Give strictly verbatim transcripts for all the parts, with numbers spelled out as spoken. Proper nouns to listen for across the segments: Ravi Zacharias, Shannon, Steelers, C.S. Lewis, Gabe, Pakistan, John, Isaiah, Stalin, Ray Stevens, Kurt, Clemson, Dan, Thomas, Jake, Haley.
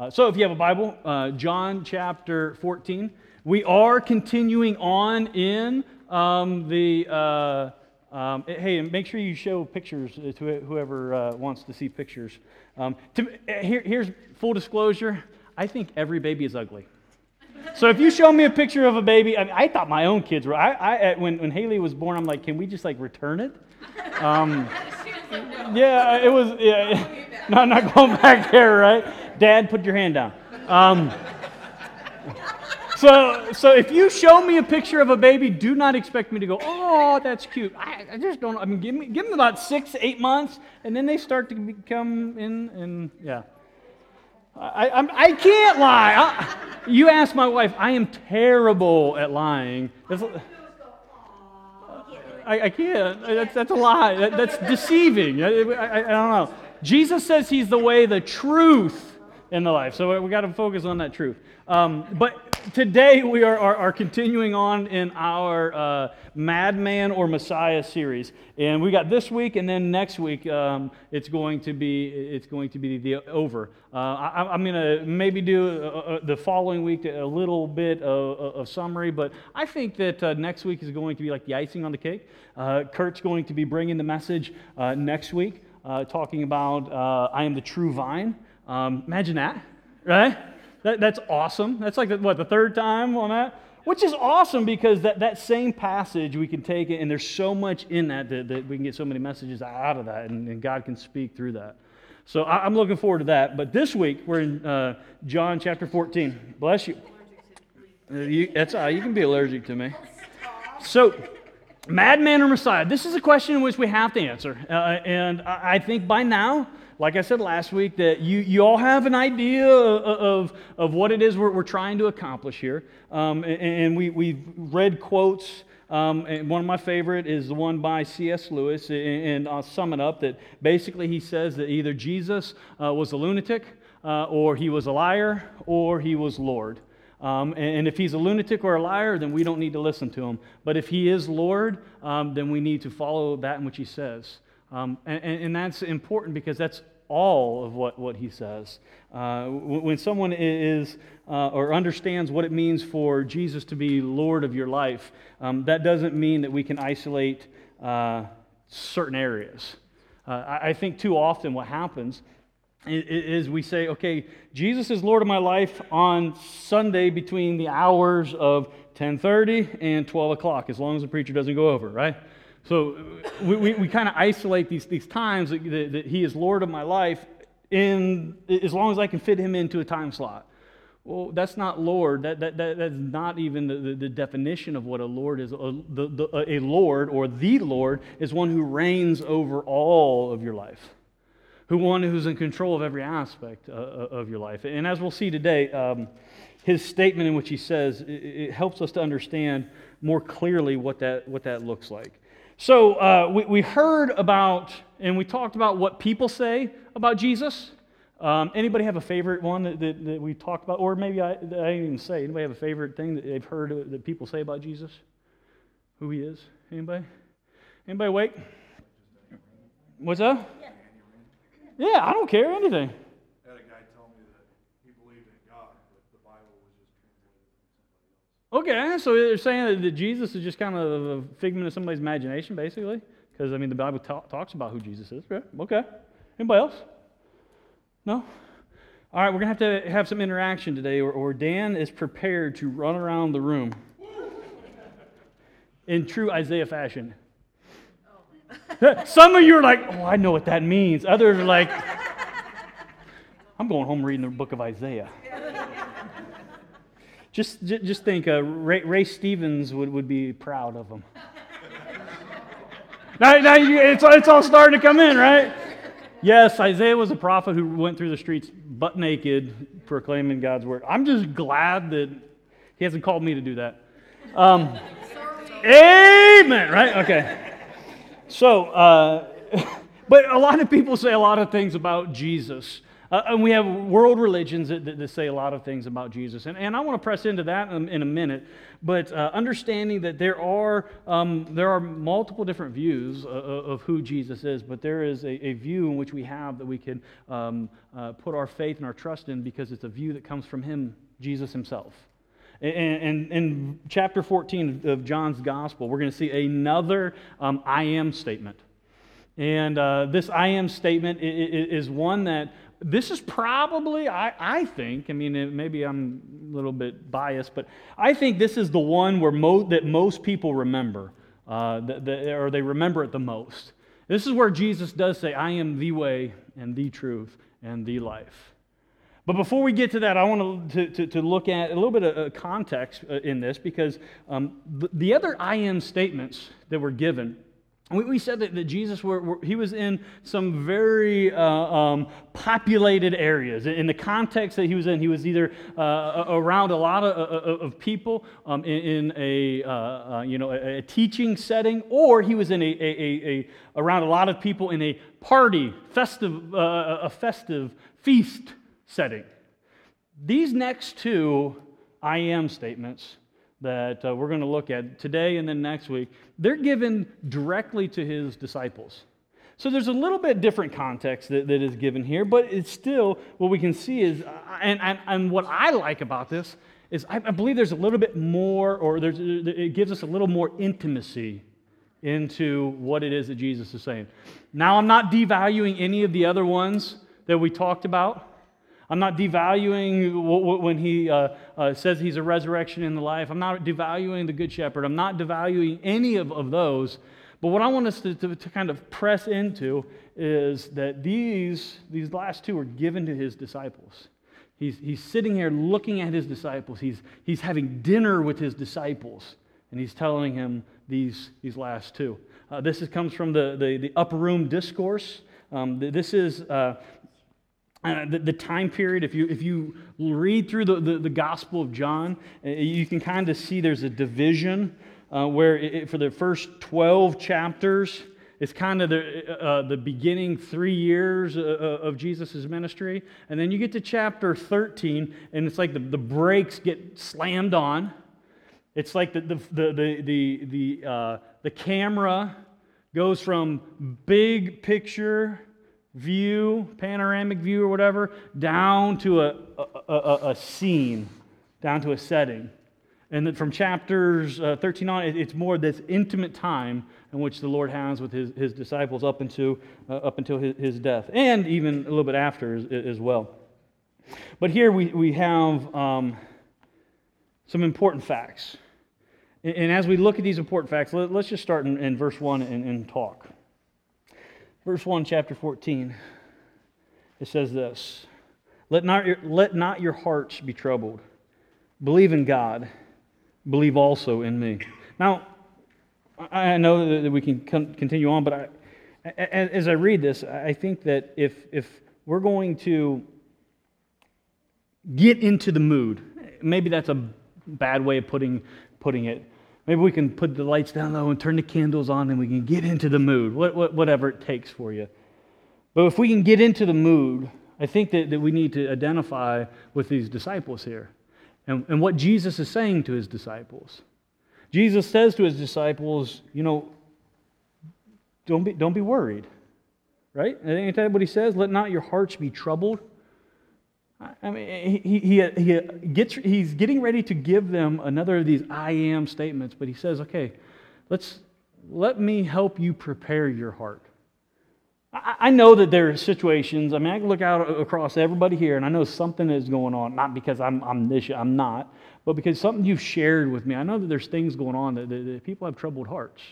Uh, so if you have a Bible, uh, John chapter fourteen. We are continuing on in um, the... Uh, um, hey, and make sure you show pictures to whoever uh, wants to see pictures. Um, to, here, here's full disclosure. I think every baby is ugly. So if you show me a picture of a baby, I mean, I thought my own kids were... I, I when, when Haley was born, I'm like, can we just like return it? Um, she was like, no. Yeah, it was... Yeah, no, I'm not going back there, right? Dad, put your hand down. Um, so, so if you show me a picture of a baby, do not expect me to go, oh, that's cute. I, I just don't. I mean, give me, give them about six, eight months, and then they start to become in, and yeah. I, I'm, I can't lie. I, you ask my wife. I am terrible at lying. That's, I, I can't. That's, that's a lie. That, that's deceiving. I, I, I don't know. Jesus says he's the way, the truth, and the life. So we got to focus on that truth. Um, but today we are, are, are continuing on in our uh, Madman or Messiah series, and we got this week, and then next week um, it's going to be it's going to be the over. Uh, I, I'm gonna maybe do uh, the following week a little bit of, of summary, but I think that uh, next week is going to be like the icing on the cake. Uh, Kurt's going to be bringing the message uh, next week. Uh, talking about uh, I am the true vine. Um, imagine that, right? That, that's awesome. That's like, the, what, the third time on that? Which is awesome because that, that same passage, we can take it, and there's so much in that that, that we can get so many messages out of that, and, and God can speak through that. So I, I'm looking forward to that. But this week, we're in uh, John chapter fourteen. Bless you. you that's uh, you can be allergic to me. So... Madman or Messiah? This is a question which we have to answer. Uh, and I, I think by now, like I said last week, that you, you all have an idea of, of, of what it is we're, we're trying to accomplish here. Um, and and we, we've read quotes. Um, and one of my favorite is the one by C S Lewis. And, and I'll sum it up that basically he says that either Jesus uh, was a lunatic, uh, or he was a liar, or he was Lord. Um, and if he's a lunatic or a liar, then we don't need to listen to him. But if he is Lord, um, then we need to follow that in which he says. Um, and, and that's important because that's all of what, what he says. Uh, when someone is uh, or understands what it means for Jesus to be Lord of your life, um, that doesn't mean that we can isolate uh, certain areas. Uh, I think too often what happens is we say, okay, Jesus is Lord of my life on Sunday between the hours of ten thirty and twelve o'clock, as long as the preacher doesn't go over, right? So we, we, we kind of isolate these, these times that, that, that he is Lord of my life in as long as I can fit him into a time slot. Well, that's not Lord. That, that, that that's not even the, the, the definition of what a Lord is. A, the, the, a Lord or the Lord is one who reigns over all of your life. Who one who's in control of every aspect uh, of your life. And as we'll see today, um, his statement in which he says, it, it helps us to understand more clearly what that what that looks like. So uh, we, we heard about, and we talked about what people say about Jesus. Um, anybody have a favorite one that, that, that we talked about? Or maybe I, I didn't even say, anybody have a favorite thing that they've heard that people say about Jesus? Who he is? Anybody? Anybody awake? What's up? Yeah. Yeah, I don't care anything. I had a guy tell me that he believed in God, but the Bible was just translated. Okay, so they're saying that Jesus is just kind of a figment of somebody's imagination, basically, because I mean the Bible ta- talks about who Jesus is, right? Okay. Anybody else? No. All right, we're gonna have to have some interaction today, or, or Dan is prepared to run around the room in true Isaiah fashion. Some of you are like, oh, I know what that means. Others are like, I'm going home reading the book of Isaiah. Just just think, uh, Ray, Ray Stevens would, would be proud of him. Now, now you, it's, it's all starting to come in, right? Yes, Isaiah was a prophet who went through the streets butt naked, proclaiming God's word. I'm just glad that he hasn't called me to do that. Um, amen, right? Okay. So, uh, but a lot of people say a lot of things about Jesus. Uh, and we have world religions that, that, that say a lot of things about Jesus. And, and I want to press into that in, in a minute. But uh, understanding that there are um, there are multiple different views of, of who Jesus is, but there is a, a view in which we have that we can um, uh, put our faith and our trust in, because it's a view that comes from him, Jesus himself. And in chapter fourteen of John's Gospel, we're going to see another um, I am statement. And uh, this I am statement is one that, this is probably, I, I think, I mean, maybe I'm a little bit biased, but I think this is the one where mo- that most people remember, uh, the, the, or they remember it the most. This is where Jesus does say, I am the way and the truth and the life. But before we get to that, I want to, to, to look at a little bit of context in this, because um, the, the other I am statements that were given, we, we said that, that Jesus, were, were, he was in some very uh, um, populated areas. In the context that he was in, he was either uh, around a lot of, of people um, in, in a uh, uh, you know a, a teaching setting, or he was in a, a, a, a around a lot of people in a party, festive, uh, a festive feast setting. These next two I am statements that uh, we're going to look at today and then next week, they're given directly to his disciples. So there's a little bit different context that, that is given here, but it's still, what we can see is, and, and, and what I like about this is I, I believe there's a little bit more, or there's, it gives us a little more intimacy into what it is that Jesus is saying. Now, I'm not devaluing any of the other ones that we talked about. I'm not devaluing when he uh, uh, says he's a resurrection in the life. I'm not devaluing the Good Shepherd. I'm not devaluing any of, of those. But what I want us to, to, to kind of press into is that these, these last two are given to his disciples. He's, he's sitting here looking at his disciples. He's, he's having dinner with his disciples, and he's telling him these, these last two. Uh, this is, comes from the, the, the upper room discourse. Um, this is... Uh, Uh, the, the time period, if you if you read through the, the, the Gospel of John, uh, you can kind of see there's a division uh, where it, for the first twelve chapters, it's kind of the, uh, the beginning three years uh, of Jesus' ministry. And then you get to chapter thirteen, and it's like the, the brakes get slammed on. It's like the the the the the, the, uh, the camera goes from big picture view, panoramic view or whatever, down to a, a, a, a scene, down to a setting. And that from chapters uh, thirteen on, it, it's more this intimate time in which the Lord has with his, his disciples up into, uh, up until his, his death, and even a little bit after as, as well. But here we, we have um, some important facts. And, and as we look at these important facts, let, let's just start in, in verse one and, and talk. Verse one, chapter fourteen, it says this: Let not your, let not your hearts be troubled. Believe in God. Believe also in me. Now, I know that we can continue on, but I, as I read this, I think that if if we're going to get into the mood, maybe that's a bad way of putting putting it. Maybe we can put the lights down low and turn the candles on, and we can get into the mood, what, what, whatever it takes for you. But if we can get into the mood, I think that, that we need to identify with these disciples here and, and what Jesus is saying to his disciples. Jesus says to his disciples, you know, don't be, don't be worried, right? Ain't that what he says? Let not your hearts be troubled. I mean, he, he he gets he's getting ready to give them another of these I am statements, but he says, okay, let's let me help you prepare your heart. I, I know that there are situations, I mean, I can look out across everybody here, and I know something is going on, not because I'm I'm this, I'm not, but because something you've shared with me. I know that there's things going on that, that, that people have troubled hearts.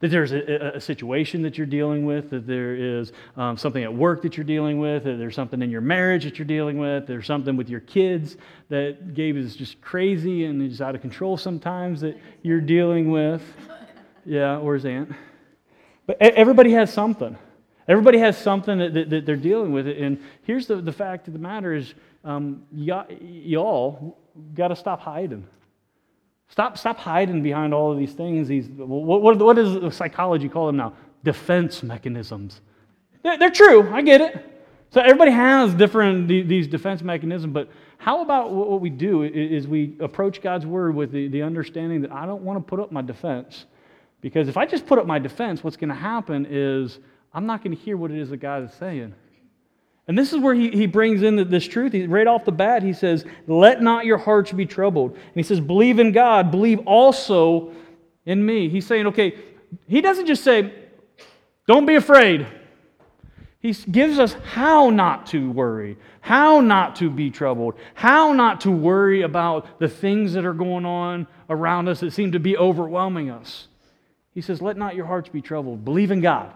That there's a, a situation that you're dealing with, that there is um, something at work that you're dealing with, that there's something in your marriage that you're dealing with, there's something with your kids that Gabe is just crazy and is out of control sometimes that you're dealing with. Yeah, or his aunt. But everybody has something. Everybody has something that, that, that they're dealing with. And here's the, the fact of the matter is, um, y- y'all got to stop hiding. Stop Stop hiding behind all of these things. These what, what, what does psychology call them now? Defense mechanisms. They're, they're true. I get it. So everybody has different these defense mechanisms, but how about what we do is we approach God's word with the, the understanding that I don't want to put up my defense, because if I just put up my defense, what's going to happen is I'm not going to hear what it is that God is saying. And this is where he, he brings in this truth. He, right off the bat, he says, let not your hearts be troubled. And he says, believe in God, believe also in me. He's saying, okay, he doesn't just say, don't be afraid. He gives us how not to worry, how not to be troubled, how not to worry about the things that are going on around us that seem to be overwhelming us. He says, let not your hearts be troubled. Believe in God.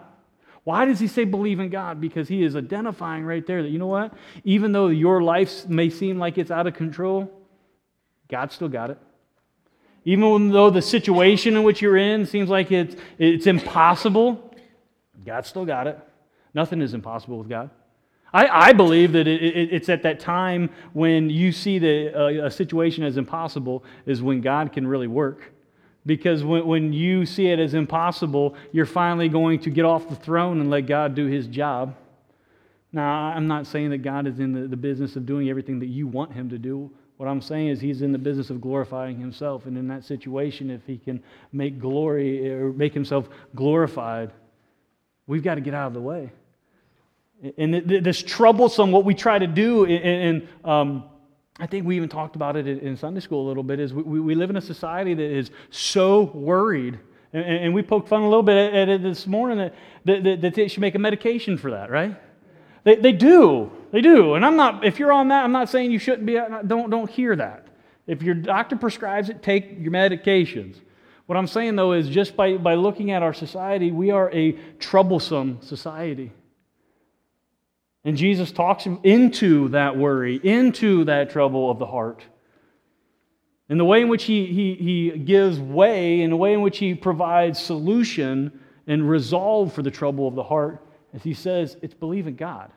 Why does he say believe in God? Because he is identifying right there that, you know what? Even though your life may seem like it's out of control, God's still got it. Even though the situation in which you're in seems like it's, it's impossible, God's still got it. Nothing is impossible with God. I, I believe that it, it, it's at that time when you see the, uh, a situation as impossible is when God can really work. Because when, when you see it as impossible, you're finally going to get off the throne and let God do His job. Now, I'm not saying that God is in the, the business of doing everything that you want Him to do. What I'm saying is He's in the business of glorifying Himself. And in that situation, if He can make glory or make Himself glorified, we've got to get out of the way. And this troublesome, what we try to do, and um, I think we even talked about it in Sunday school a little bit, is we, we live in a society that is so worried, and, and we poked fun a little bit at it this morning, that, that, that they should make a medication for that, right? They, they do, they do, and I'm not, if you're on that, I'm not saying you shouldn't be, don't, don't hear that. If your doctor prescribes it, take your medications. What I'm saying, though, is just by, by looking at our society, we are a troublesome society. And Jesus talks into that worry, into that trouble of the heart. And the way in which he, he, he gives way, and the way in which he provides solution and resolve for the trouble of the heart, as he says, it's believe in God.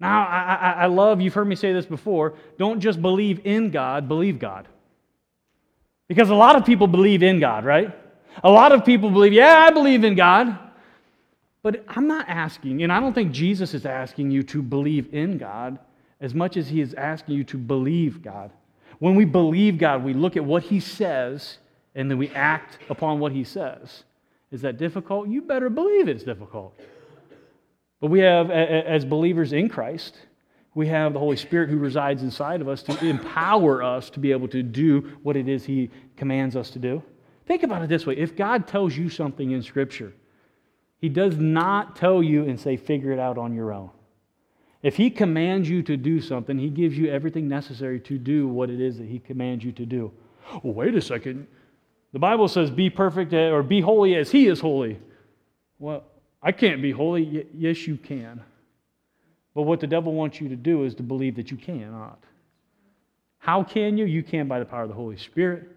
Now, I, I, I love, you've heard me say this before, don't just believe in God, believe God. Because a lot of people believe in God, right? A lot of people believe, yeah, I believe in God. But I'm not asking, and I don't think Jesus is asking you to believe in God as much as He is asking you to believe God. When we believe God, we look at what He says, and then we act upon what He says. Is that difficult? You better believe it's difficult. But we have, as believers in Christ, we have the Holy Spirit who resides inside of us to empower us to be able to do what it is He commands us to do. Think about it this way. If God tells you something in Scripture, He does not tell you and say, figure it out on your own. If He commands you to do something, He gives you everything necessary to do what it is that He commands you to do. Well, wait a second. The Bible says, be perfect or be holy as He is holy. Well, I can't be holy. Y- yes, you can. But what the devil wants you to do is to believe that you cannot. How can you? You can by the power of the Holy Spirit.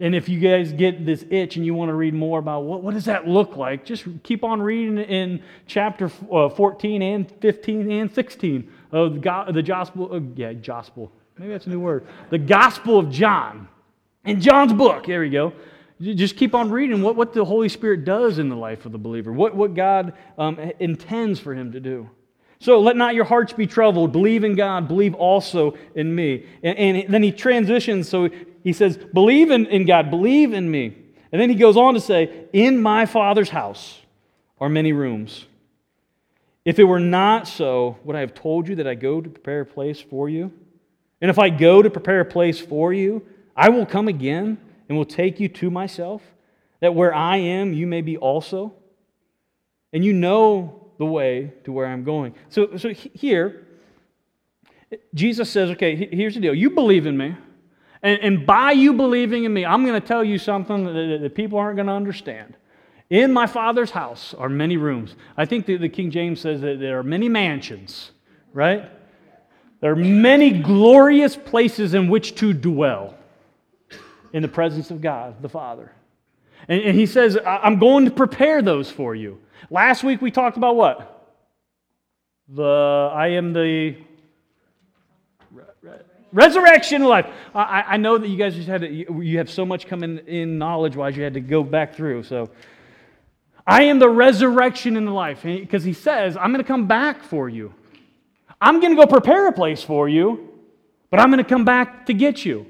And if you guys get this itch and you want to read more about what, what does that look like, just keep on reading in chapter fourteen and fifteen and sixteen of the gospel. Oh, yeah, gospel. Maybe that's a new word. The Gospel of John. In John's book. There we go. Just keep on reading what, what the Holy Spirit does in the life of the believer. What, what God um, intends for him to do. So let not your hearts be troubled. Believe in God. Believe also in me. And, and then he transitions. So he says, believe in, in God, believe in me. And then he goes on to say, in my Father's house are many rooms. If it were not so, would I have told you that I go to prepare a place for you? And if I go to prepare a place for you, I will come again and will take you to myself, that where I am, you may be also. And you know the way to where I'm going. So, so here, Jesus says, okay, here's the deal. You believe in me. And by you believing in me, I'm going to tell you something that people aren't going to understand. In my Father's house are many rooms. I think the King James says that there are many mansions, right? There are many glorious places in which to dwell in the presence of God, the Father. And he says, I'm going to prepare those for you. Last week we talked about what? The, I am the... resurrection life. I, I know that you guys just had to, you have so much coming in knowledge-wise, you had to go back through. So, I am the resurrection in the life. Because he says, I'm going to come back for you. I'm going to go prepare a place for you, but I'm going to come back to get you.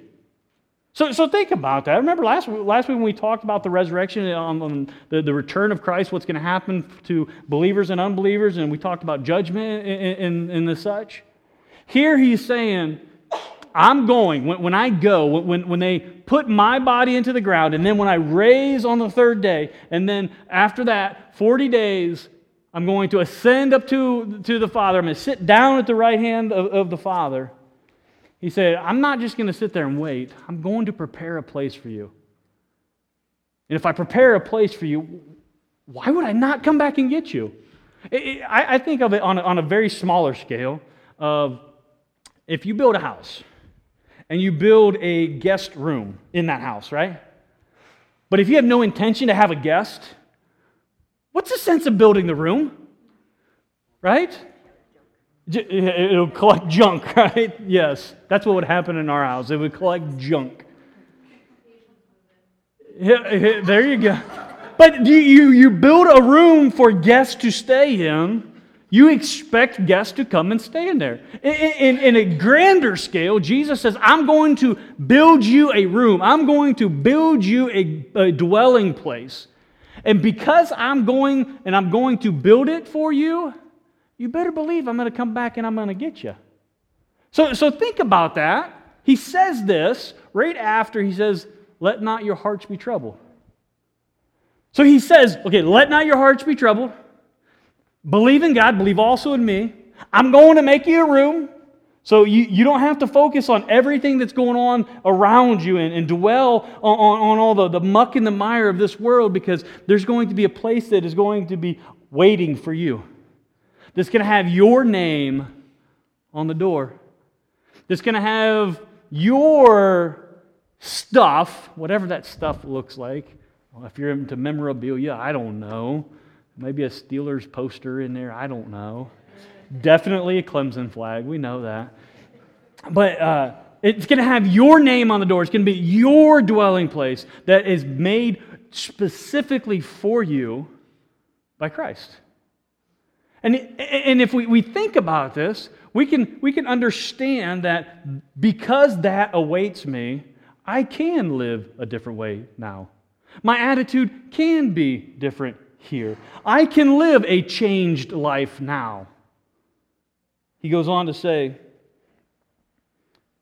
So, so think about that. Remember last, last week when we talked about the resurrection, on, on the, the return of Christ, what's going to happen to believers and unbelievers, and we talked about judgment and, and, and the such. Here he's saying, I'm going, when, when I go, when, when they put my body into the ground, and then when I raise on the third day, and then after that, forty days, I'm going to ascend up to, to the Father. I'm going to sit down at the right hand of, of the Father. He said, I'm not just going to sit there and wait. I'm going to prepare a place for you. And if I prepare a place for you, why would I not come back and get you? It, it, I, I think of it on a, on a very smaller scale of if you build a house and you build a guest room in that house, right? But if you have no intention to have a guest, what's the sense of building the room? Right? It'll collect junk, right? Yes, that's what would happen in our house. It would collect junk. There you go. But you, you, you build a room for guests to stay in. You expect guests to come and stay in there. In, in, in a grander scale, Jesus says, I'm going to build you a room. I'm going to build you a, a dwelling place. And because I'm going and I'm going to build it for you, you better believe I'm going to come back and I'm going to get you. So, so think about that. He says this right after he says, let not your hearts be troubled. So he says, okay, let not your hearts be troubled. Believe in God, believe also in me. I'm going to make you a room. So you, you don't have to focus on everything that's going on around you and, and dwell on, on, on all the, the muck and the mire of this world, because there's going to be a place that is going to be waiting for you. That's going to have your name on the door. That's going to have your stuff, whatever that stuff looks like. Well, if you're into memorabilia, I don't know. Maybe a Steelers poster in there, I don't know. Definitely a Clemson flag, we know that. But uh, it's going to have your name on the door. It's going to be your dwelling place that is made specifically for you by Christ. And, and if we, we think about this, we can, we can understand that because that awaits me, I can live a different way now. My attitude can be different here. I can live a changed life now. He goes on to say,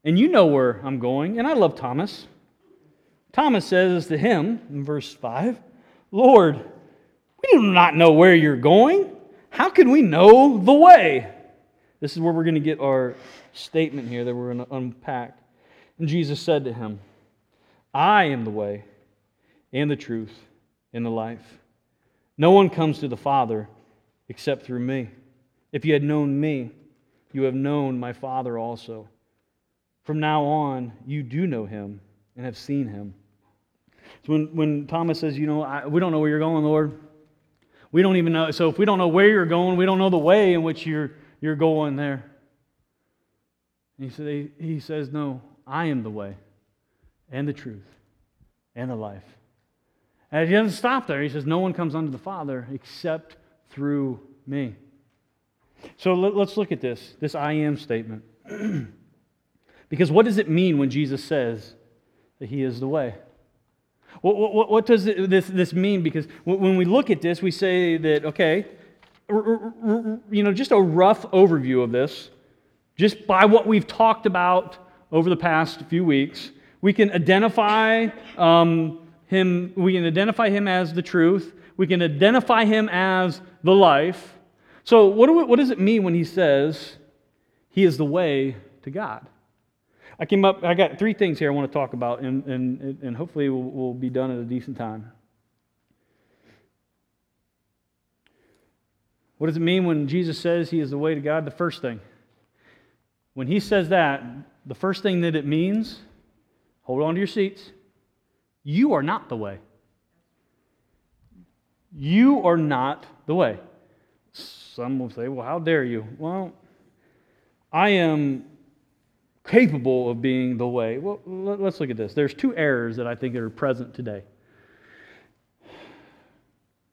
and you know where I'm going, and I love Thomas. Thomas says to him, in verse five, Lord, we do not know where you're going. How can we know the way? This is where we're going to get our statement here that we're going to unpack. And Jesus said to him, I am the way and the truth and the life. No one comes to the Father except through me. If you had known me, you have known my Father also. From now on, you do know him and have seen him. So when, when Thomas says, you know, I, we don't know where you're going, Lord. We don't even know. So if we don't know where you're going, we don't know the way in which you're, you're going there. And he, said, he says, no, I am the way and the truth and the life. And he doesn't stop there. He says, no one comes unto the Father except through me. So let's look at this, this I am statement. Because what does it mean when Jesus says that he is the way? What, what, what does this, this mean? Because when we look at this, we say that, okay, you know, just a rough overview of this, just by what we've talked about over the past few weeks, we can identify um, him, we can identify him as the truth, we can identify him as the life. So what, do we, what does it mean when he says he is the way to God? I came up, I got three things here I want to talk about, and and, and hopefully we'll, we'll be done at a decent time. What does it mean when Jesus says he is the way to God? The first thing. When he says that, the first thing that it means, hold on to your seats, you are not the way. You are not the way. Some will say, well, how dare you? Well, I am capable of being the way. Well, let's look at this. There's two errors that I think are present today.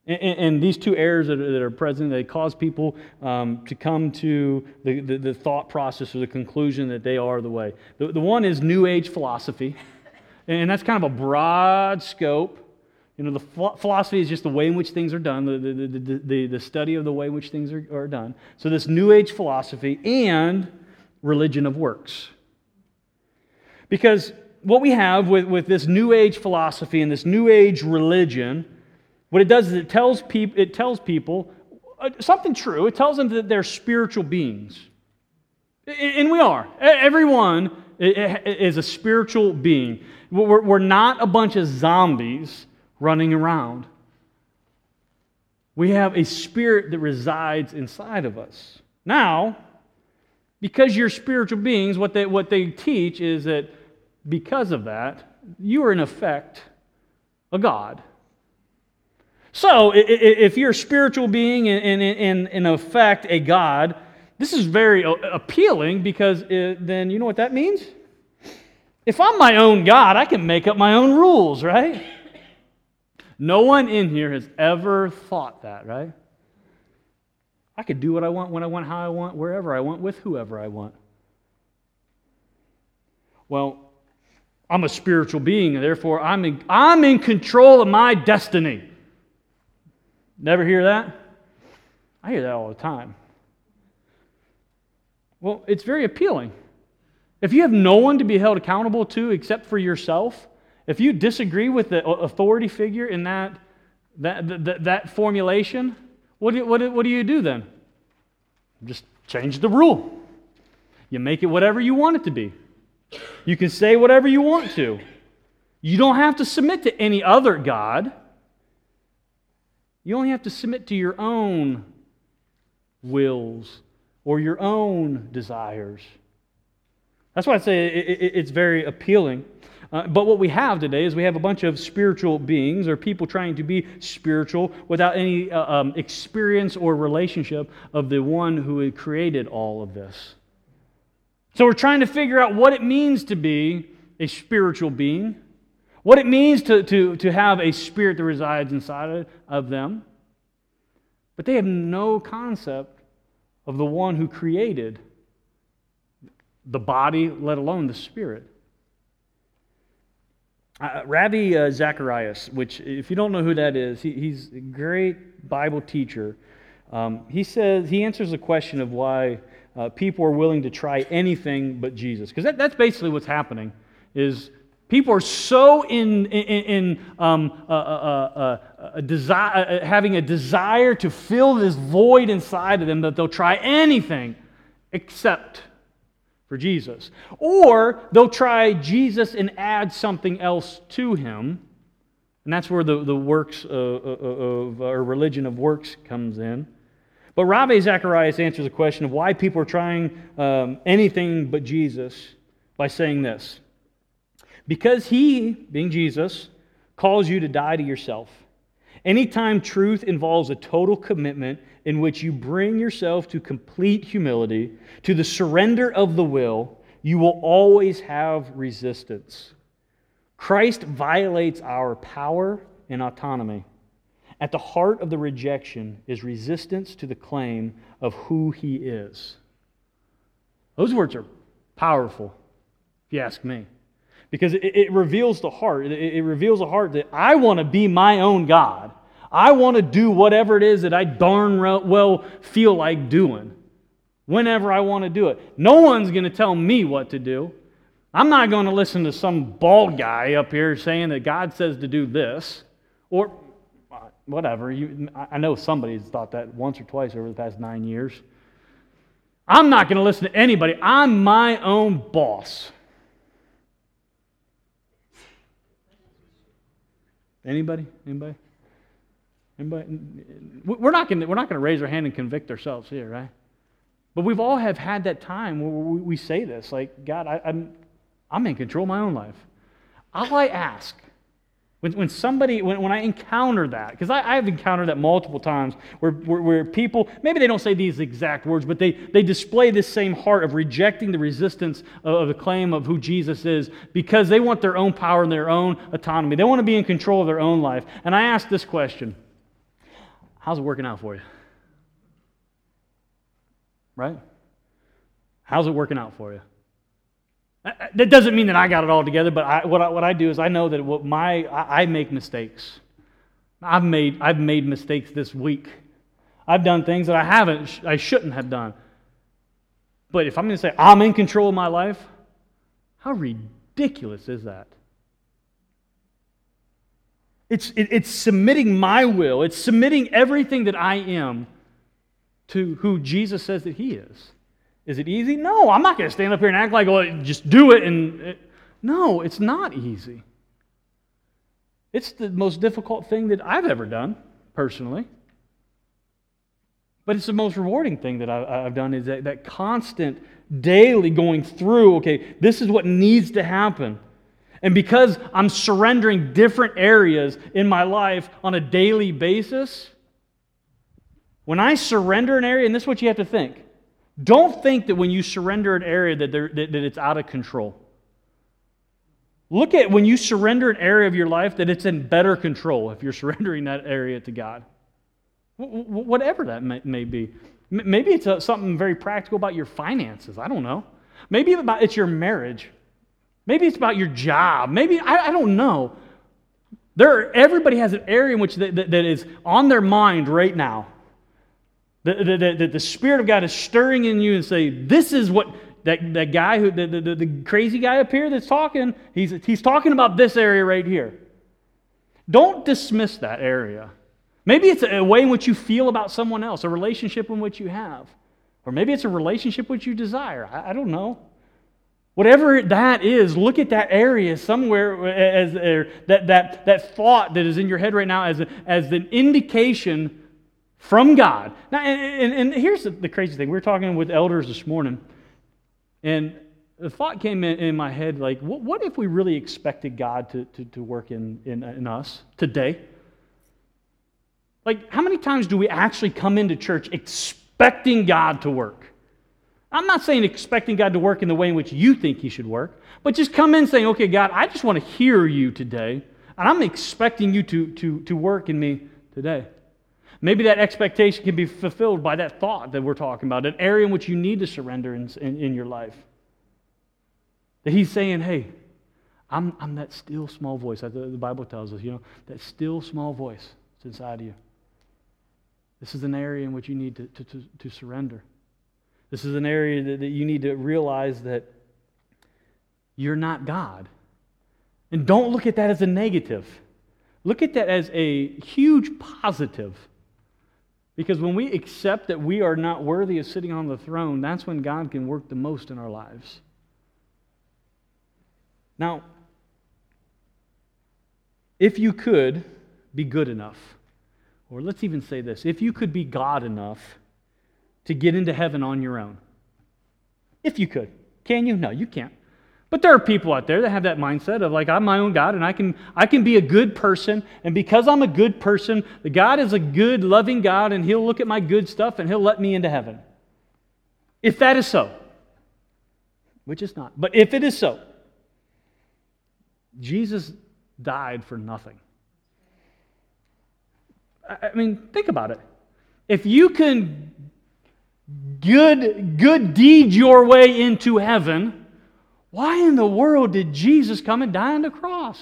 And, and these two errors that are, that are present, they cause people um, to come to the, the, the thought process or the conclusion that they are the way. The, the one is New Age philosophy, and that's kind of a broad scope. You know, the ph- philosophy is just the way in which things are done, the, the, the, the, the study of the way in which things are, are done. So this New Age philosophy and religion of works. Because what we have with, with this New Age philosophy and this New Age religion, what it does is it tells, peop- it tells people something true. It tells them that they're spiritual beings. And we are. Everyone is a spiritual being. We're not a bunch of zombies running around. We have a spirit that resides inside of us. Now, because you're spiritual beings, what they, what they teach is that because of that, you are in effect a god. So, if you're a spiritual being and in effect a god, this is very appealing because it, then you know what that means? If I'm my own god, I can make up my own rules, right? No one in here has ever thought that, right? I could do what I want, when I want, how I want, wherever I want, with whoever I want. Well, I'm a spiritual being, and therefore I'm in, I'm in control of my destiny. Never hear that? I hear that all the time. Well, it's very appealing. If you have no one to be held accountable to except for yourself, if you disagree with the authority figure in that that that, that formulation, what do, what, do, what do you do then? Just change the rule. You make it whatever you want it to be. You can say whatever you want to. You don't have to submit to any other god. You only have to submit to your own wills or your own desires. That's why I say it's very appealing. Uh, but what we have today is we have a bunch of spiritual beings or people trying to be spiritual without any uh, um, experience or relationship of the one who created all of this. So we're trying to figure out what it means to be a spiritual being, what it means to, to, to have a spirit that resides inside of them. But they have no concept of the one who created the body, let alone the spirit. Uh, Ravi uh, Zacharias, which if you don't know who that is, he, he's a great Bible teacher. Um, he says he answers the question of why uh, people are willing to try anything but Jesus, because that, that's basically what's happening. Is people are so in in, in um, uh, uh, uh, a desi- uh, having a desire to fill this void inside of them that they'll try anything except for Jesus, or they'll try Jesus and add something else to him, and that's where the the works of, of, of or religion of works comes in. But Ravi Zacharias answers the question of why people are trying um, anything but Jesus by saying this. Because he, being Jesus, calls you to die to yourself. Anytime truth involves a total commitment in which you bring yourself to complete humility, to the surrender of the will, you will always have resistance. Christ violates our power and autonomy. At the heart of the rejection is resistance to the claim of who he is. Those words are powerful, if you ask me. Because it reveals the heart. It reveals the heart that I want to be my own god. I want to do whatever it is that I darn well feel like doing, whenever I want to do it. No one's going to tell me what to do. I'm not going to listen to some bald guy up here saying that God says to do this, or whatever. You, I know somebody's thought that once or twice over the past nine years. I'm not going to listen to anybody. I'm my own boss. Anybody? Anybody? Anybody? We're not going to we're not going to raise our hand and convict ourselves here, right? But we've all have had that time where we say this, like, God, I, I'm I'm in control of my own life. All I ask when when somebody when, when I encounter that, because I, I have encountered that multiple times, where, where where people maybe they don't say these exact words, but they they display this same heart of rejecting the resistance of, of the claim of who Jesus is, because they want their own power and their own autonomy. They want to be in control of their own life. And I ask this question: how's it working out for you? Right? How's it working out for you? That doesn't mean that I got it all together, but I, what I, what I do is I know that what my I, I make mistakes. I've made I've made mistakes this week. I've done things that I haven't I shouldn't have done. But if I'm going to say I'm in control of my life, how ridiculous is that? It's it, it's submitting my will. It's submitting everything that I am to who Jesus says that He is. Is it easy? No, I'm not going to stand up here and act like, well, just do it. And it. No, it's not easy. It's the most difficult thing that I've ever done, personally. But it's the most rewarding thing that I've done, is that, that constant, daily going through, okay, this is what needs to happen. And because I'm surrendering different areas in my life on a daily basis, when I surrender an area, and this is what you have to think, don't think that when you surrender an area that, that, that it's out of control. Look at when you surrender an area of your life that it's in better control if you're surrendering that area to God. W- whatever that may, may be. M- maybe it's a, something very practical about your finances. I don't know. Maybe about it's your marriage. Maybe it's about your job. Maybe, I, I don't know. There are, everybody has an area in which they, that, that is on their mind right now. That the, the, the Spirit of God is stirring in you and say, this is what that, that guy who the, the, the crazy guy up here that's talking, he's he's talking about this area right here. Don't dismiss that area. Maybe it's a way in which you feel about someone else, a relationship in which you have. Or maybe it's a relationship which you desire. I, I don't know. Whatever that is, look at that area somewhere as or that that that thought that is in your head right now as a, as an indication from God. Now, and, and, and here's the, the crazy thing. We were talking with elders this morning, and the thought came in, in my head, like, what, what if we really expected God to, to, to work in, in, in us today? Like, how many times do we actually come into church expecting God to work? I'm not saying expecting God to work in the way in which you think He should work, but just come in saying, okay, God, I just want to hear You today, and I'm expecting You to, to, to work in me today. Maybe that expectation can be fulfilled by that thought that we're talking about, an area in which you need to surrender in, in, in your life. That He's saying, hey, I'm, I'm that still small voice. The, the Bible tells us, you know, that still small voice that's inside of you. This is an area in which you need to, to, to, to surrender. This is an area that, that you need to realize that you're not God. And don't look at that as a negative. Look at that as a huge positive. Because when we accept that we are not worthy of sitting on the throne, that's when God can work the most in our lives. Now, if you could be good enough, or let's even say this, if you could be God enough to get into heaven on your own, if you could, can you? No, you can't. But there are people out there that have that mindset of like, I'm my own God and I can I can be a good person, and because I'm a good person, the God is a good, loving God, and He'll look at my good stuff and He'll let me into heaven. If that is so, which is not, but if it is so, Jesus died for nothing. I mean, think about it. If you can good, good deed your way into heaven, why in the world did Jesus come and die on the cross?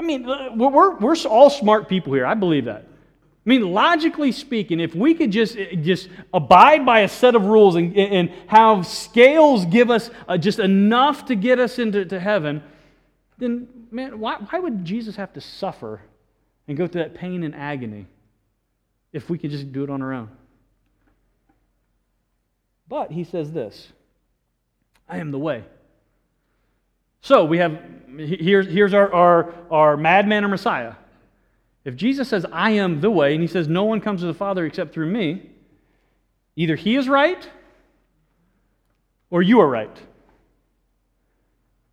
I mean, we're, we're all smart people here. I believe that. I mean, logically speaking, if we could just, just abide by a set of rules and, and have scales give us just enough to get us into to heaven, then, man, why, why would Jesus have to suffer and go through that pain and agony if we could just do it on our own? But He says this, I am the way. So we have, here's, here's our, our, our madman or Messiah. If Jesus says, I am the way, and He says, no one comes to the Father except through me, either He is right or you are right.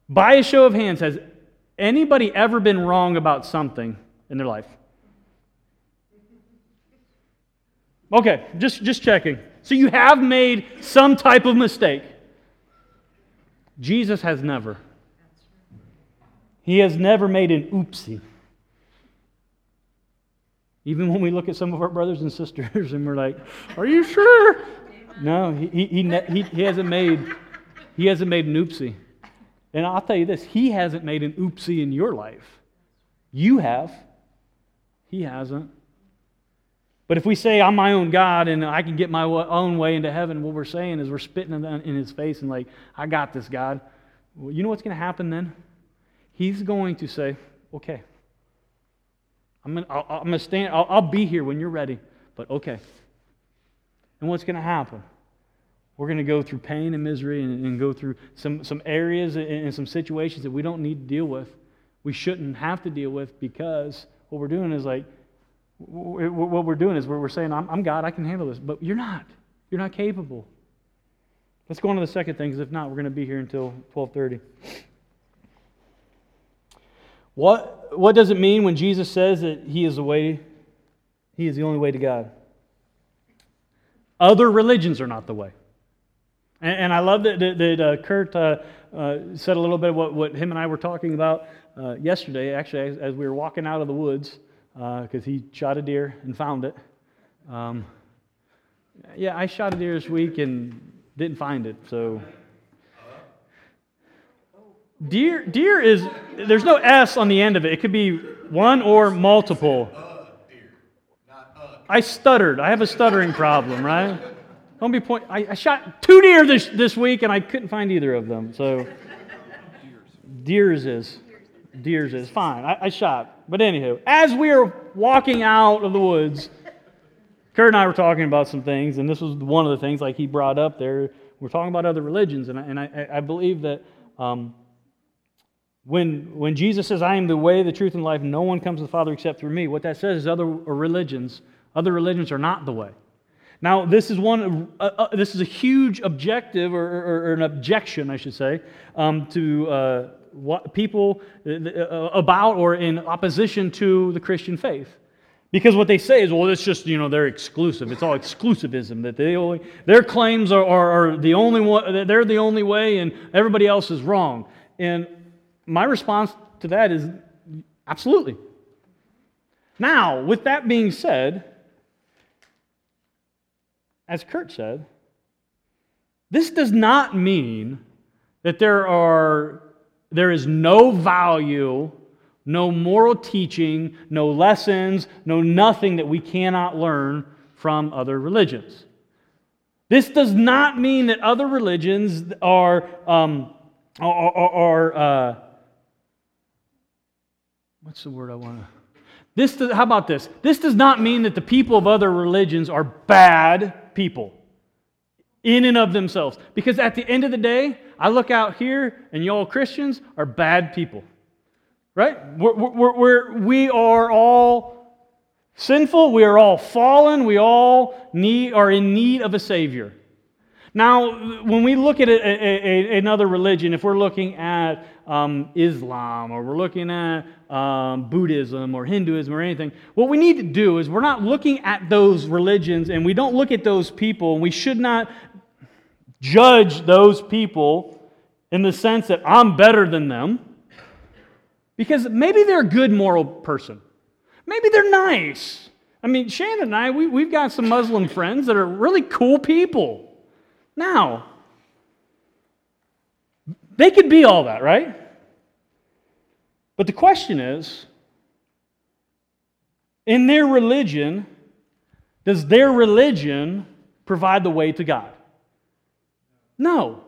By a show of hands, has anybody ever been wrong about something in their life? Okay, just, just checking. So you have made some type of mistake. Jesus has never. He has never made an oopsie. Even when we look at some of our brothers and sisters and we're like, are you sure? No, he he he, he, he hasn't made he hasn't made an oopsie. And I'll tell you this, he hasn't made an oopsie in your life. You have. He hasn't. But if we say, I'm my own God and I can get my own way into heaven, what we're saying is we're spitting in his face and like, I got this, God. Well, you know what's going to happen then? He's going to say, okay, I'm going I'm to stand, I'll, I'll be here when you're ready, but okay. And what's going to happen? We're going to go through pain and misery and, and go through some, some areas and, and some situations that we don't need to deal with. We shouldn't have to deal with because what we're doing is like, what we're doing is we're saying, I'm God, I can handle this. But you're not. You're not capable. Let's go on to the second thing, because if not, we're going to be here until twelve thirty. What, what does it mean when Jesus says that He is the way, He is the only way to God? Other religions are not the way. And, and I love that, that, that uh, Kurt uh, uh, said a little bit of what, what him and I were talking about uh, yesterday, actually, as, as we were walking out of the woods. Because uh, he shot a deer and found it. Um, yeah, I shot a deer this week and didn't find it. So, deer, deer is there's no S on the end of it. It could be one or multiple. I stuttered. I have a stuttering problem, right? Don't be point. I, I shot two deer this this week and I couldn't find either of them. So, deers is. Deers is fine. I, I shot. But anywho, as we were walking out of the woods, Kurt and I were talking about some things, and this was one of the things like he brought up there. We're talking about other religions, and I, and I, I believe that um, when when Jesus says, I am the way, the truth, and life, no one comes to the Father except through me, what that says is other religions, other religions are not the way. Now, this is one. Uh, uh, this is a huge objective, or, or, or an objection, I should say, um, to... Uh, What people about or in opposition to the Christian faith, because what they say is, well, it's just, you know, they're exclusive. It's all exclusivism, that they only, their claims are, are, are the only one. They're the only way, and everybody else is wrong. And my response to that is absolutely. Now, with that being said, as Kurt said, this does not mean that there are. There is no value, no moral teaching, no lessons, no nothing that we cannot learn from other religions. This does not mean that other religions are um, are, are, are uh, what's the word I want to? This does, how about this? This does not mean that the people of other religions are bad people in and of themselves. Because at the end of the day, I look out here, and y'all Christians are bad people. Right? We're, we're, we're, we are all sinful. We are all fallen. We all need are in need of a Savior. Now, when we look at a, a, a, another religion, if we're looking at um, Islam, or we're looking at um, Buddhism, or Hinduism, or anything, what we need to do is we're not looking at those religions, and we don't look at those people, and we should not judge those people in the sense that I'm better than them, because maybe they're a good moral person. Maybe they're nice. I mean, Shannon and I, we, we've got some Muslim friends that are really cool people. Now, they could be all that, right? But the question is, in their religion, does their religion provide the way to God? No.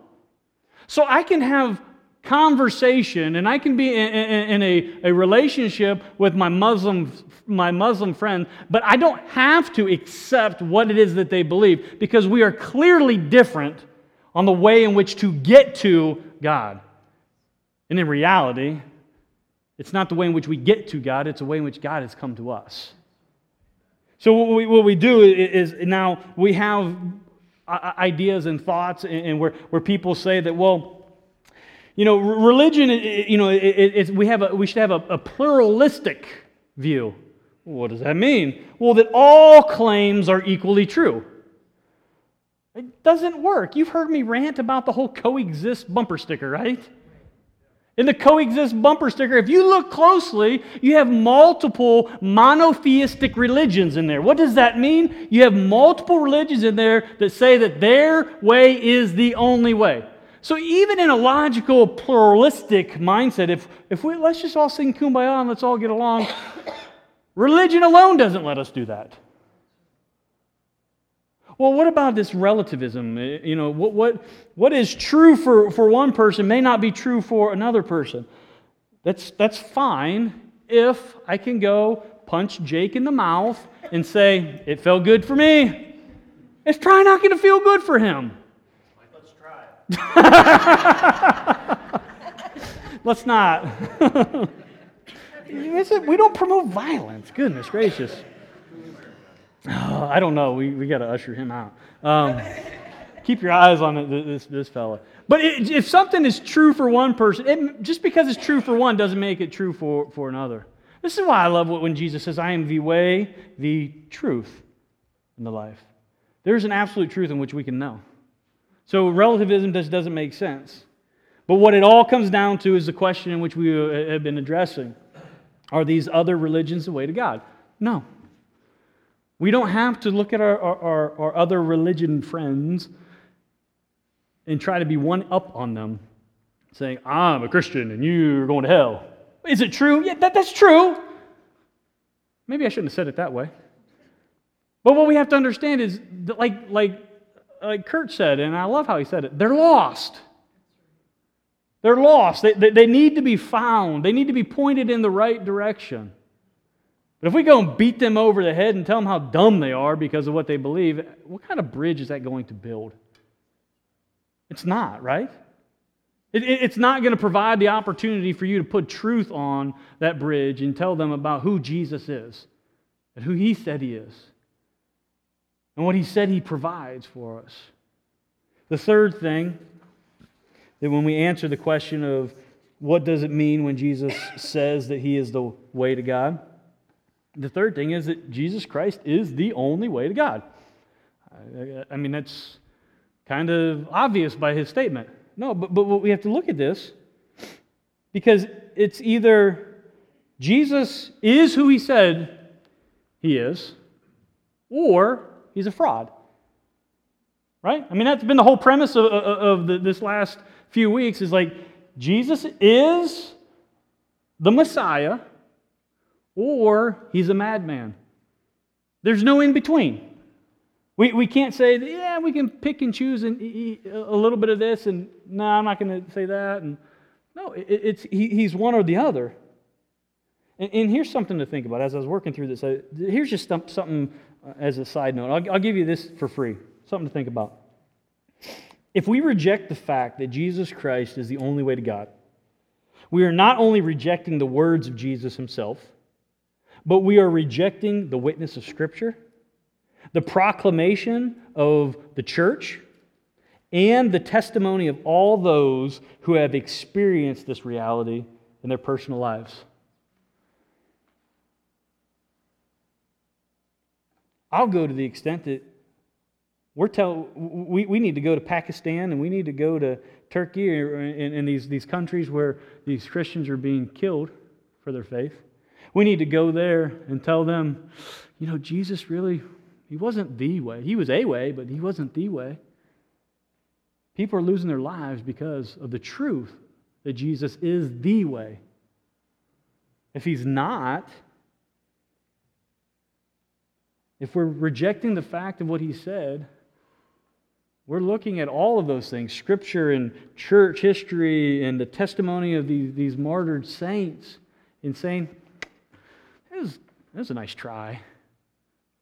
So I can have conversation, and I can be in, in, in a, a relationship with my Muslim my Muslim friend, but I don't have to accept what it is that they believe, because we are clearly different on the way in which to get to God. And in reality, it's not the way in which we get to God, it's the way in which God has come to us. So what we, what we do is, now we have ideas and thoughts, and where where people say that, well, you know, religion, you know, it, it, we have a, we should have a, a pluralistic view. What does that mean? Well, that all claims are equally true. It doesn't work. You've heard me rant about the whole coexist bumper sticker, right? In the coexist bumper sticker, if you look closely, you have multiple monotheistic religions in there. What does that mean? You have multiple religions in there that say that their way is the only way. So even in a logical, pluralistic mindset, if, if we let's just all sing Kumbaya and let's all get along, religion alone doesn't let us do that. Well, what about this relativism? You know, what what what is true for, for one person may not be true for another person. That's that's fine if I can go punch Jake in the mouth and say, it felt good for me. It's probably not going to feel good for him. Let's try it. Let's not. We don't promote violence. Goodness gracious. Oh, I don't know. We we got to usher him out. Um, keep your eyes on this this fella. But it, if something is true for one person, it, just because it's true for one doesn't make it true for, for another. This is why I love what when Jesus says, "I am the way, the truth, and the life." There's an absolute truth in which we can know. So relativism just doesn't make sense. But what it all comes down to is the question in which we have been addressing: are these other religions the way to God? No. We don't have to look at our, our, our other religion friends and try to be one up on them, saying, I'm a Christian and you're going to hell. Is it true? Yeah, that, that's true. Maybe I shouldn't have said it that way. But what we have to understand is, that like, like, like Kurt said, and I love how he said it, they're lost. They're lost. They, they, they need to be found. They need to be pointed in the right direction. But if we go and beat them over the head and tell them how dumb they are because of what they believe, what kind of bridge is that going to build? It's not, right? It, it, it's not going to provide the opportunity for you to put truth on that bridge and tell them about who Jesus is and who He said He is and what He said He provides for us. The third thing, that when we answer the question of what does it mean when Jesus says that He is the way to God, the third thing is that Jesus Christ is the only way to God. I, I mean, that's kind of obvious by his statement. No, but, but we have to look at this because it's either Jesus is who he said he is, or he's a fraud. Right? I mean, that's been the whole premise of, of, of this last few weeks is like, Jesus is the Messiah, or he's a madman. There's no in between. We we can't say, yeah, we can pick and choose and eat a little bit of this, and no, nah, I'm not going to say that. And no, it, it's he, he's one or the other. And, and here's something to think about as I was working through this. I, here's just something as a side note. I'll, I'll give you this for free. Something to think about. If we reject the fact that Jesus Christ is the only way to God, we are not only rejecting the words of Jesus himself, but we are rejecting the witness of Scripture, the proclamation of the church, and the testimony of all those who have experienced this reality in their personal lives. I'll go to the extent that we're tell we, we need to go to Pakistan and we need to go to Turkey and, and these, these countries where these Christians are being killed for their faith. We need to go there and tell them, you know, Jesus really, he wasn't the way. He was a way, but he wasn't the way. People are losing their lives because of the truth that Jesus is the way. If he's not, if we're rejecting the fact of what he said, we're looking at all of those things, Scripture and church history and the testimony of these, these martyred saints, and saying, That was, that was a nice try.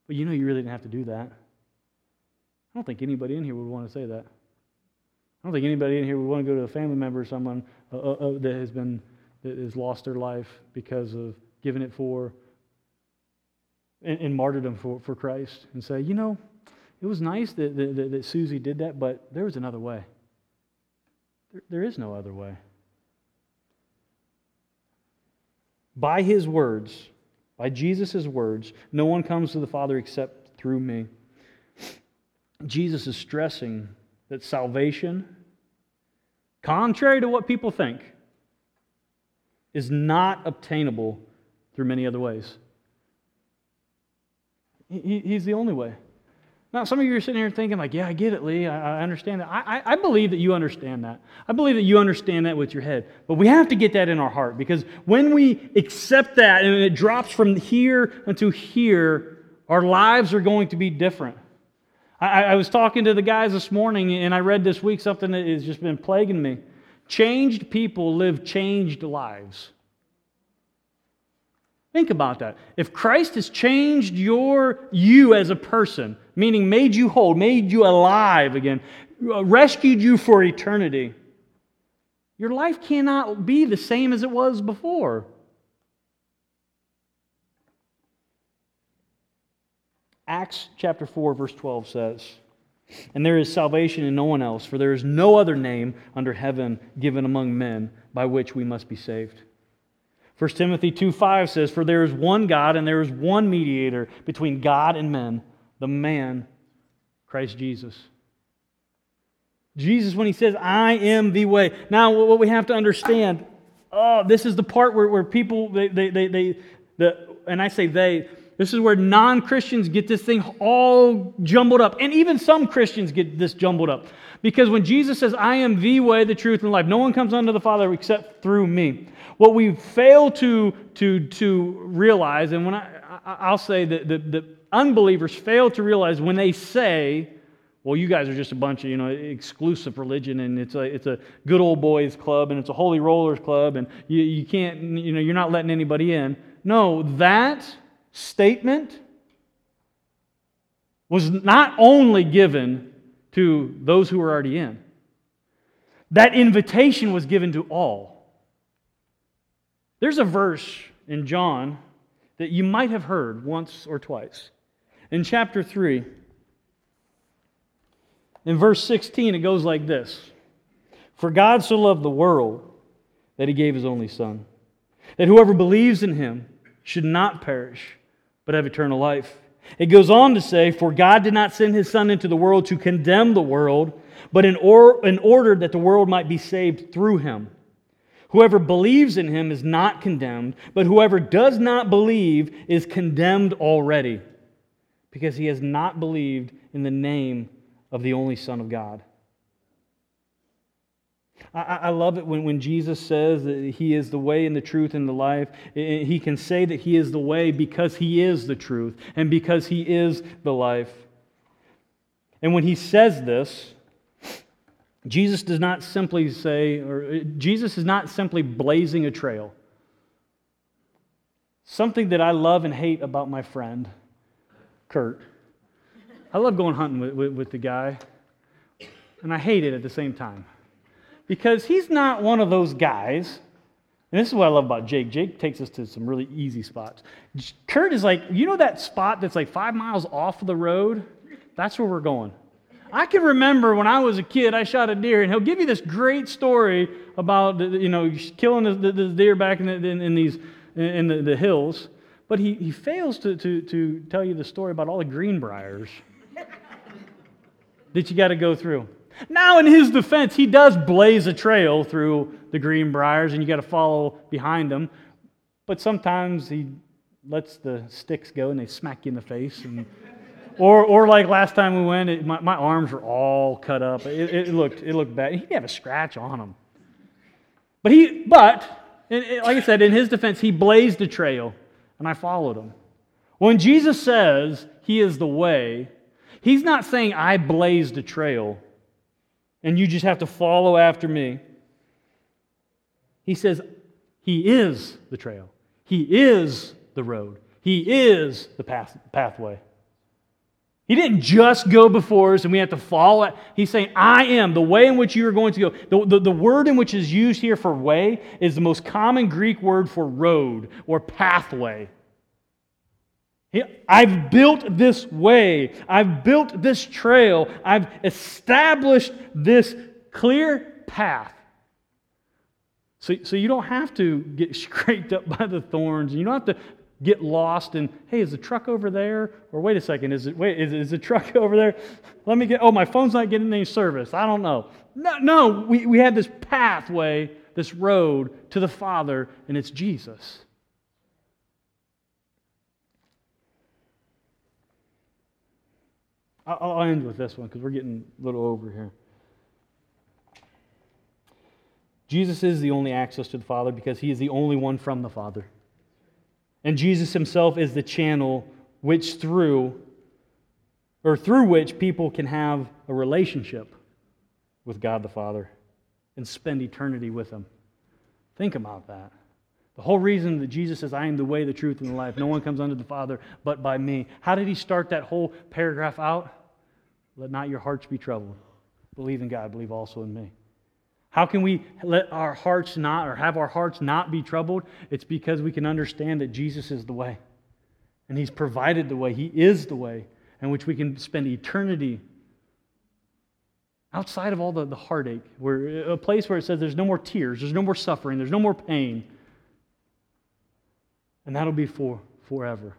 But you know you really didn't have to do that. I don't think anybody in here would want to say that. I don't think anybody in here would want to go to a family member or someone uh, uh, that has been that has lost their life because of giving it for and, and martyrdom for, for Christ and say, you know, it was nice that, that, that Susie did that, but there was another way. There, there is no other way. By his words... By Jesus' words, no one comes to the Father except through me. Jesus is stressing that salvation, contrary to what people think, is not obtainable through many other ways. He, he's the only way. Now, some of you are sitting here thinking like, yeah, I get it, Lee. I, I understand that. I, I believe that you understand that. I believe that you understand that with your head. But we have to get that in our heart, because when we accept that and it drops from here unto here, our lives are going to be different. I, I was talking to the guys this morning, and I read this week something that has just been plaguing me. Changed people live changed lives. Think about that. If Christ has changed your you as a person, meaning made you whole, made you alive again, rescued you for eternity, your life cannot be the same as it was before. Acts chapter four, verse twelve says, "And there is salvation in no one else, for there is no other name under heaven given among men by which we must be saved." First Timothy two five says, "For there is one God, and there is one mediator between God and men, the man, Christ Jesus." Jesus, when He says, "I am the way." Now, what we have to understand, oh, this is the part where, where people, they, they, they, they the, and I say they, this is where non-Christians get this thing all jumbled up. And even some Christians get this jumbled up. Because when Jesus says, "I am the way, the truth, and life, no one comes unto the Father except through me," what we fail to, to, to realize, and when I, I'll say that the, the unbelievers fail to realize when they say, "Well, you guys are just a bunch of, you know, exclusive religion, and it's a it's a good old boys club, and it's a holy rollers club, and you, you can't, you know, you're not letting anybody in." No, that statement was not only given to those who were already in. That invitation was given to all. There's a verse in John that you might have heard once or twice. In chapter three, in verse sixteen, it goes like this: "For God so loved the world that He gave His only Son, that whoever believes in Him should not perish, but have eternal life." It goes on to say, "For God did not send His Son into the world to condemn the world, but in, or, in order that the world might be saved through Him. Whoever believes in Him is not condemned, but whoever does not believe is condemned already, because he has not believed in the name of the only Son of God." I, I love it when, when Jesus says that He is the way and the truth and the life. He can say that He is the way because He is the truth and because He is the life. And when He says this, Jesus does not simply say, or Jesus is not simply blazing a trail. Something that I love and hate about my friend, Kurt. I love going hunting with, with, with the guy, and I hate it at the same time. Because he's not one of those guys, and this is what I love about Jake. Jake takes us to some really easy spots. Kurt is like, you know that spot that's like five miles off the road? That's where we're going. I can remember when I was a kid, I shot a deer, and he'll give you this great story about, you know, killing this deer back in, the, in, in these in the, the hills, but he, he fails to, to, to tell you the story about all the greenbriers that you got to go through. Now, in his defense, he does blaze a trail through the greenbriers, and you got to follow behind him, but sometimes he lets the sticks go, and they smack you in the face, and... Or, or like last time we went, it, my, my arms were all cut up. It, it looked, it looked bad. He didn't have a scratch on him. But he, but it, it, like I said, in his defense, he blazed the trail, and I followed him. When Jesus says He is the way, He's not saying I blazed the trail, and you just have to follow after me. He says He is the trail. He is the road. He is the path, pathway. He didn't just go before us and we have to follow it. He's saying, "I am the way in which you are going to go." The, the, the word in which is used here for way is the most common Greek word for road or pathway. I've built this way. I've built this trail. I've established this clear path. So, so you don't have to get scraped up by the thorns. You don't have to get lost and, hey, is the truck over there? Or wait a second, is it wait is, is the truck over there? Let me get, oh, my phone's not getting any service. I don't know. No, no, we, we have this pathway, this road to the Father, and it's Jesus. I'll end with this one because we're getting a little over here. Jesus is the only access to the Father because he is the only one from the Father. And Jesus himself is the channel which through, or through which people can have a relationship with God the Father and spend eternity with him. Think about that. The whole reason that Jesus says, I am the way, the truth, and the life. No one comes unto the Father but by me. How did he start that whole paragraph out? Let not your hearts be troubled. Believe in God, believe also in me. How can we let our hearts not, or have our hearts not be troubled? It's because we can understand that Jesus is the way. And he's provided the way. He is the way in which we can spend eternity outside of all the, the heartache. Where, a place where it says there's no more tears, there's no more suffering, there's no more pain. And that'll be for forever.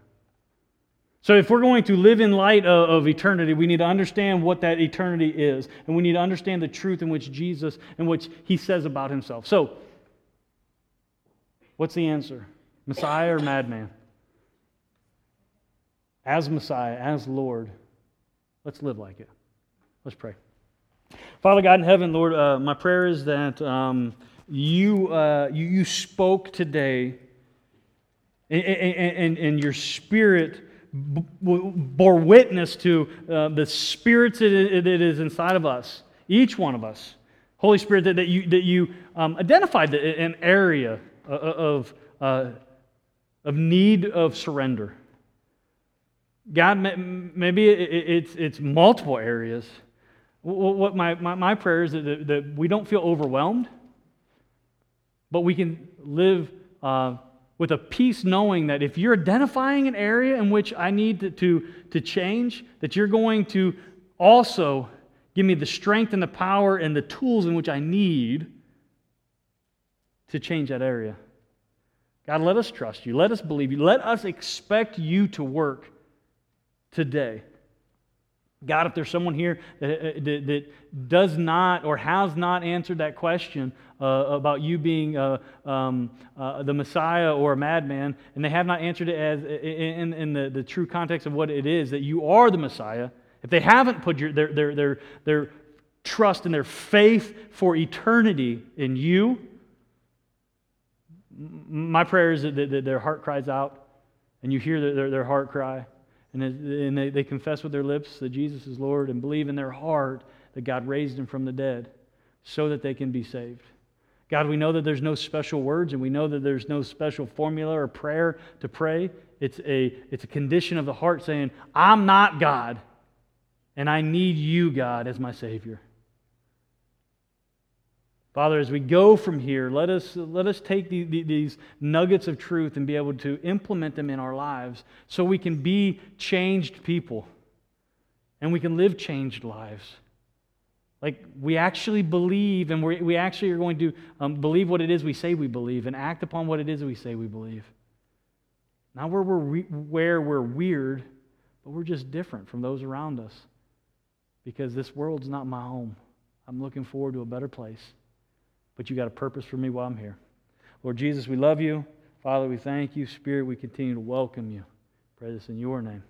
So if we're going to live in light of, of eternity, we need to understand what that eternity is. And we need to understand the truth in which Jesus, in which he says about himself. So, what's the answer? Messiah or madman? As Messiah, as Lord, let's live like it. Let's pray. Father God in heaven, Lord, uh, my prayer is that um, you, uh, you you spoke today. And, and, and your spirit bore witness to uh, the spirits that is inside of us, each one of us. Holy Spirit, that, that you, that you um, identified an area of, uh, of need of surrender. God, maybe it's, it's multiple areas. What my, my prayer is that, that we don't feel overwhelmed, but we can live Uh, with a peace knowing that if you're identifying an area in which I need to, to, to change, that you're going to also give me the strength and the power and the tools in which I need to change that area. God, let us trust you. Let us believe you. Let us expect you to work today. God, if there's someone here that, that, that does not or has not answered that question uh, about you being uh, um, uh, the Messiah or a madman, and they have not answered it as in, in the, the true context of what it is, that you are the Messiah, if they haven't put your, their, their, their, their trust and their faith for eternity in you, my prayer is that, that their heart cries out, and you hear their, their heart cry. And they confess with their lips that Jesus is Lord and believe in their heart that God raised him from the dead so that they can be saved. God, we know that there's no special words and we know that there's no special formula or prayer to pray. It's a, it's a condition of the heart saying, I'm not God and I need you, God, as my Savior. Father, as we go from here, let us, let us take the, the, these nuggets of truth and be able to implement them in our lives so we can be changed people and we can live changed lives. Like we actually believe and we we actually are going to um, believe what it is we say we believe and act upon what it is we say we believe. Not where we're, we, where we're weird, but we're just different from those around us because this world's not my home. I'm looking forward to a better place. But you got a purpose for me while I'm here. Lord Jesus, we love you. Father, we thank you. Spirit, we continue to welcome you. Pray this in your name.